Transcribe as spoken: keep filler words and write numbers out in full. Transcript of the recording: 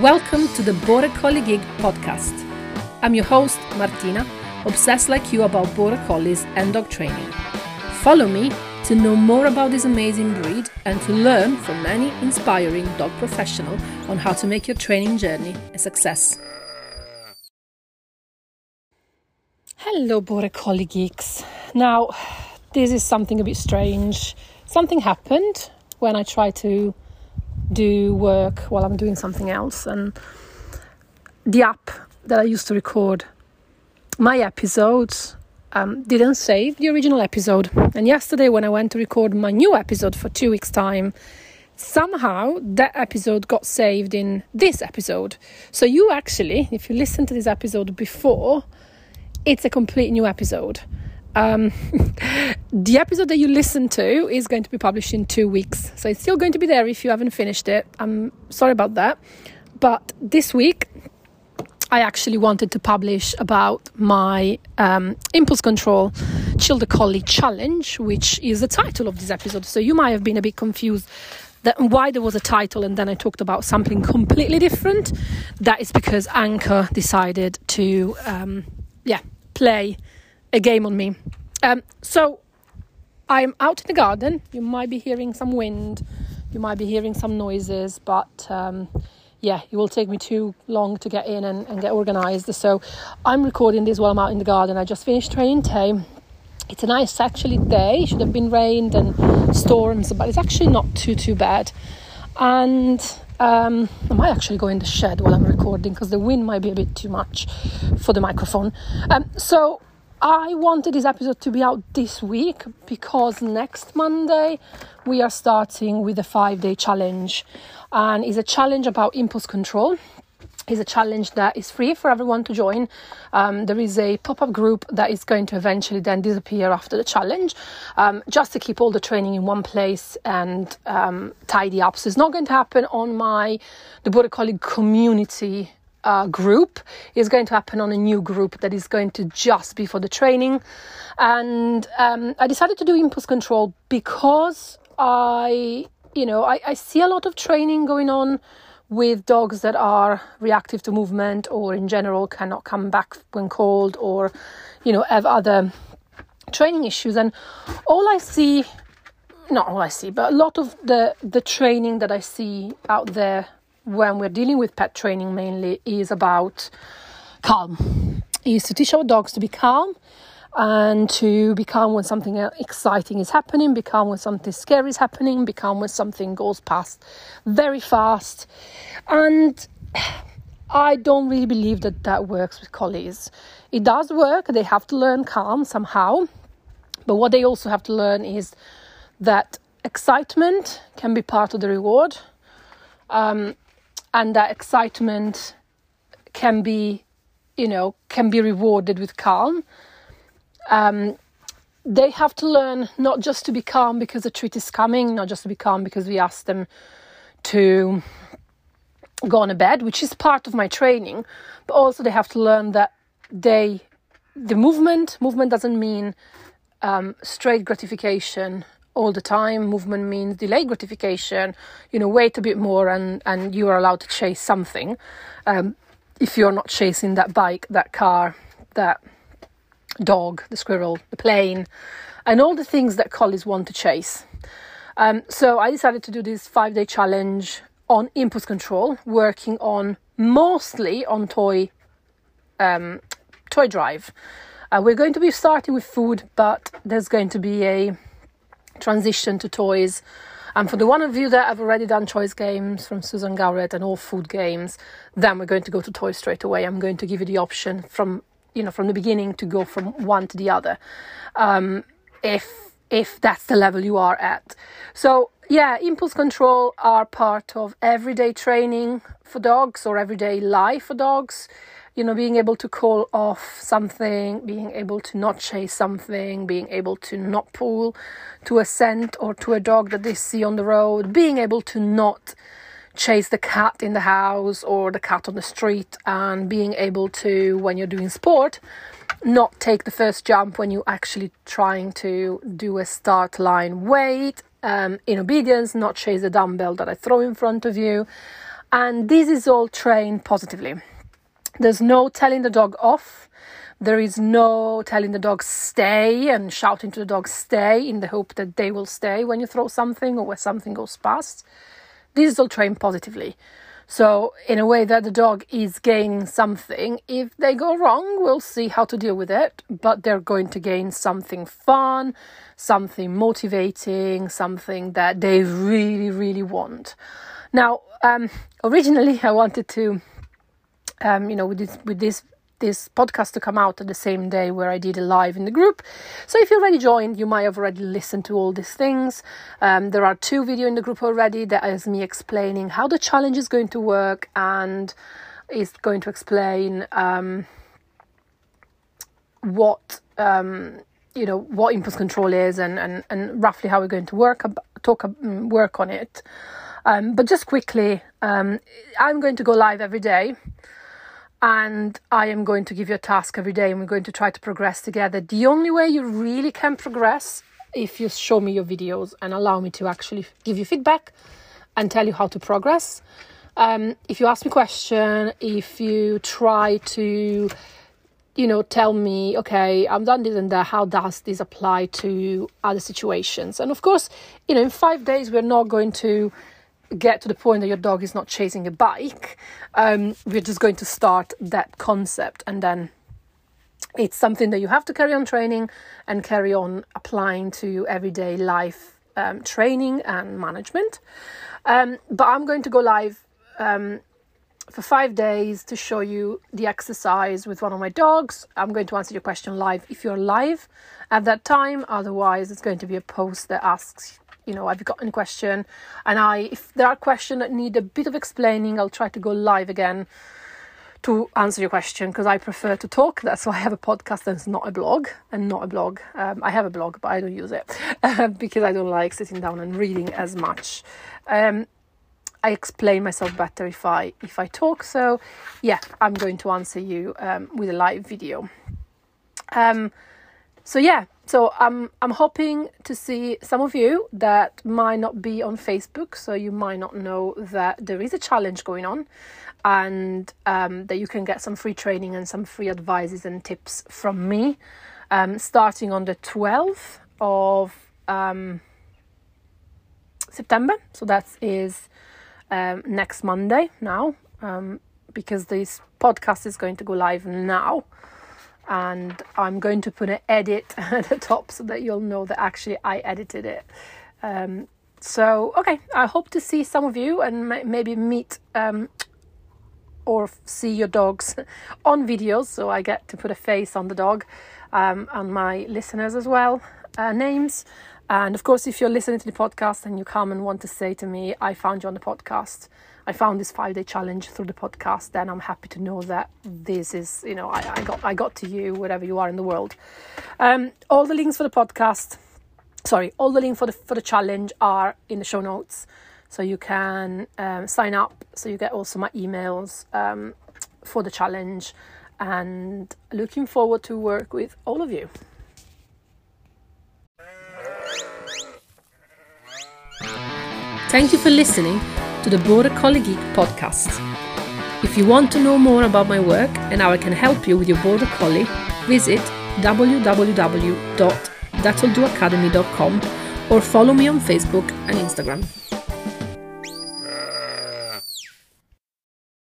Welcome to the Border Collie Geek podcast. I'm your host, Martina, obsessed like you about Border Collies and dog training. Follow me to know more about this amazing breed and to learn from many inspiring dog professionals on how to make your training journey a success. Hello, Border Collie Geeks. Now, this is something a bit strange. Something happened when I tried to do work while I'm doing something else, and the app that I used to record my episodes um, didn't save the original episode. And yesterday when I went to record my new episode for two weeks time, somehow that episode got saved in this episode. So you actually, if you listen to this episode before, it's a complete new episode. Um, the episode that you listen to is going to be published in two weeks. So it's still going to be there if you haven't finished it. I'm sorry about that. But this week, I actually wanted to publish about my um, Impulse Control Chill the Collie Challenge, which is the title of this episode. So you might have been a bit confused that why there was a title and then I talked about something completely different. That is because Anka decided to, um, yeah, play a game on me. Um, so I'm out in the garden. You might be hearing some wind. You might be hearing some noises. But um, yeah, it will take me too long to get in and, and get organised. So I'm recording this while I'm out in the garden. I just finished training Tay. It's a nice actually day. It should have been rained and storms, but it's actually not too, too bad. And um, I might actually go in the shed while I'm recording because the wind might be a bit too much for the microphone. Um, so... I wanted this episode to be out this week because next Monday we are starting with a five-day challenge, and it's a challenge about impulse control. It's a challenge that is free for everyone to join. Um, there is a pop-up group that is going to eventually then disappear after the challenge, um, just to keep all the training in one place and um, tidy up. So it's not going to happen on my the Border Collie community Uh, group. Is going to happen on a new group that is going to just be for the training. And um, I decided to do impulse control because I, you know, I, I see a lot of training going on with dogs that are reactive to movement or in general cannot come back when called or, you know, have other training issues. And all I see, not all I see, but a lot of the, the training that I see out there when we're dealing with pet training mainly is about calm. Is to teach our dogs to be calm and to be calm when something exciting is happening, be calm when something scary is happening, be calm when something goes past very fast. And I don't really believe that that works with collies. It does work. They have to learn calm somehow. But what they also have to learn is that excitement can be part of the reward. Um, And that excitement can be, you know, can be rewarded with calm. Um, they have to learn not just to be calm because the treat is coming, not just to be calm because we ask them to go on a bed, which is part of my training. But also they have to learn that they, the movement, movement doesn't mean um, straight gratification all the time. Movement means delayed gratification. You know, wait a bit more and, and you are allowed to chase something. Um, if you're not chasing that bike, that car, that dog, the squirrel, the plane, and all the things that collies want to chase. Um, so I decided to do this five-day challenge on impulse control, working on mostly on toy, um, toy drive. Uh, we're going to be starting with food, but there's going to be a transition to toys, and for the one of you that have already done choice games from Susan Garrett and all food games, then we're going to go to toys straight away. I'm going to give you the option from, you know, from the beginning to go from one to the other, um, if if that's the level you are at. So yeah, impulse control are part of everyday training for dogs or everyday life for dogs. You know, being able to call off something, being able to not chase something, being able to not pull to a scent or to a dog that they see on the road, being able to not chase the cat in the house or the cat on the street, and being able to, when you're doing sport, not take the first jump when you're actually trying to do a start line weight, um, in obedience, not chase the dumbbell that I throw in front of you. And this is all trained positively. There's no telling the dog off. There is no telling the dog stay and shouting to the dog stay in the hope that they will stay when you throw something or where something goes past. This is all trained positively. So in a way that the dog is gaining something. If they go wrong, we'll see how to deal with it. But they're going to gain something fun, something motivating, something that they really, really want. Now, um, originally I wanted to, um, you know, with this, with this, this podcast to come out at the same day where I did a live in the group. So if you already joined, you might have already listened to all these things. Um, there are two videos in the group already that is me explaining how the challenge is going to work, and is going to explain um, what um, you know what impulse control is, and and, and roughly how we're going to work talk work on it. Um, but just quickly, um, I'm going to go live every day. And I am going to give you a task every day, and we're going to try to progress together. The only way you really can progress if you show me your videos and allow me to actually give you feedback and tell you how to progress. Um, if you ask me question, if you try to, you know, tell me, okay, I've done this and that, how does this apply to other situations? And of course, you know, in five days, we're not going to get to the point that your dog is not chasing a bike. Um, we're just going to start that concept, and then it's something that you have to carry on training and carry on applying to everyday life um, training and management. Um, but I'm going to go live um, for five days to show you the exercise with one of my dogs. I'm going to answer your question live if you're live at that time. Otherwise, it's going to be a post that asks, you know, have you got any question? And I, if there are questions that need a bit of explaining, I'll try to go live again to answer your question, because I prefer to talk. That's why I have a podcast and it's not a blog, and not a blog. Um, I have a blog, but I don't use it because I don't like sitting down and reading as much. Um, I explain myself better if I if I talk. So, yeah, I'm going to answer you um, with a live video. Um, so, yeah. So I'm um, I'm hoping to see some of you that might not be on Facebook, so you might not know that there is a challenge going on, and um, that you can get some free training and some free advices and tips from me, um, starting on the twelfth of um, September. So that is um, next Monday now, um, because this podcast is going to go live now. And I'm going to put an edit at the top so that you'll know that actually I edited it. Um, so, okay, I hope to see some of you and m- maybe meet um, or see your dogs on videos. So I get to put a face on the dog um, and my listeners as well, uh, names. And of course, if you're listening to the podcast and you come and want to say to me, I found you on the podcast, I found this five-day challenge through the podcast, then I'm happy to know that this is, you know, I, I got I got to you, wherever you are in the world. Um, all the links for the podcast, sorry, all the links for the for the challenge are in the show notes, so you can um, sign up, so you get also my emails um, for the challenge, and looking forward to work with all of you. Thank you for listening to the Border Collie Geek podcast. If you want to know more about my work and how I can help you with your Border Collie, visit w w w dot that will do academy dot com or follow me on Facebook and Instagram.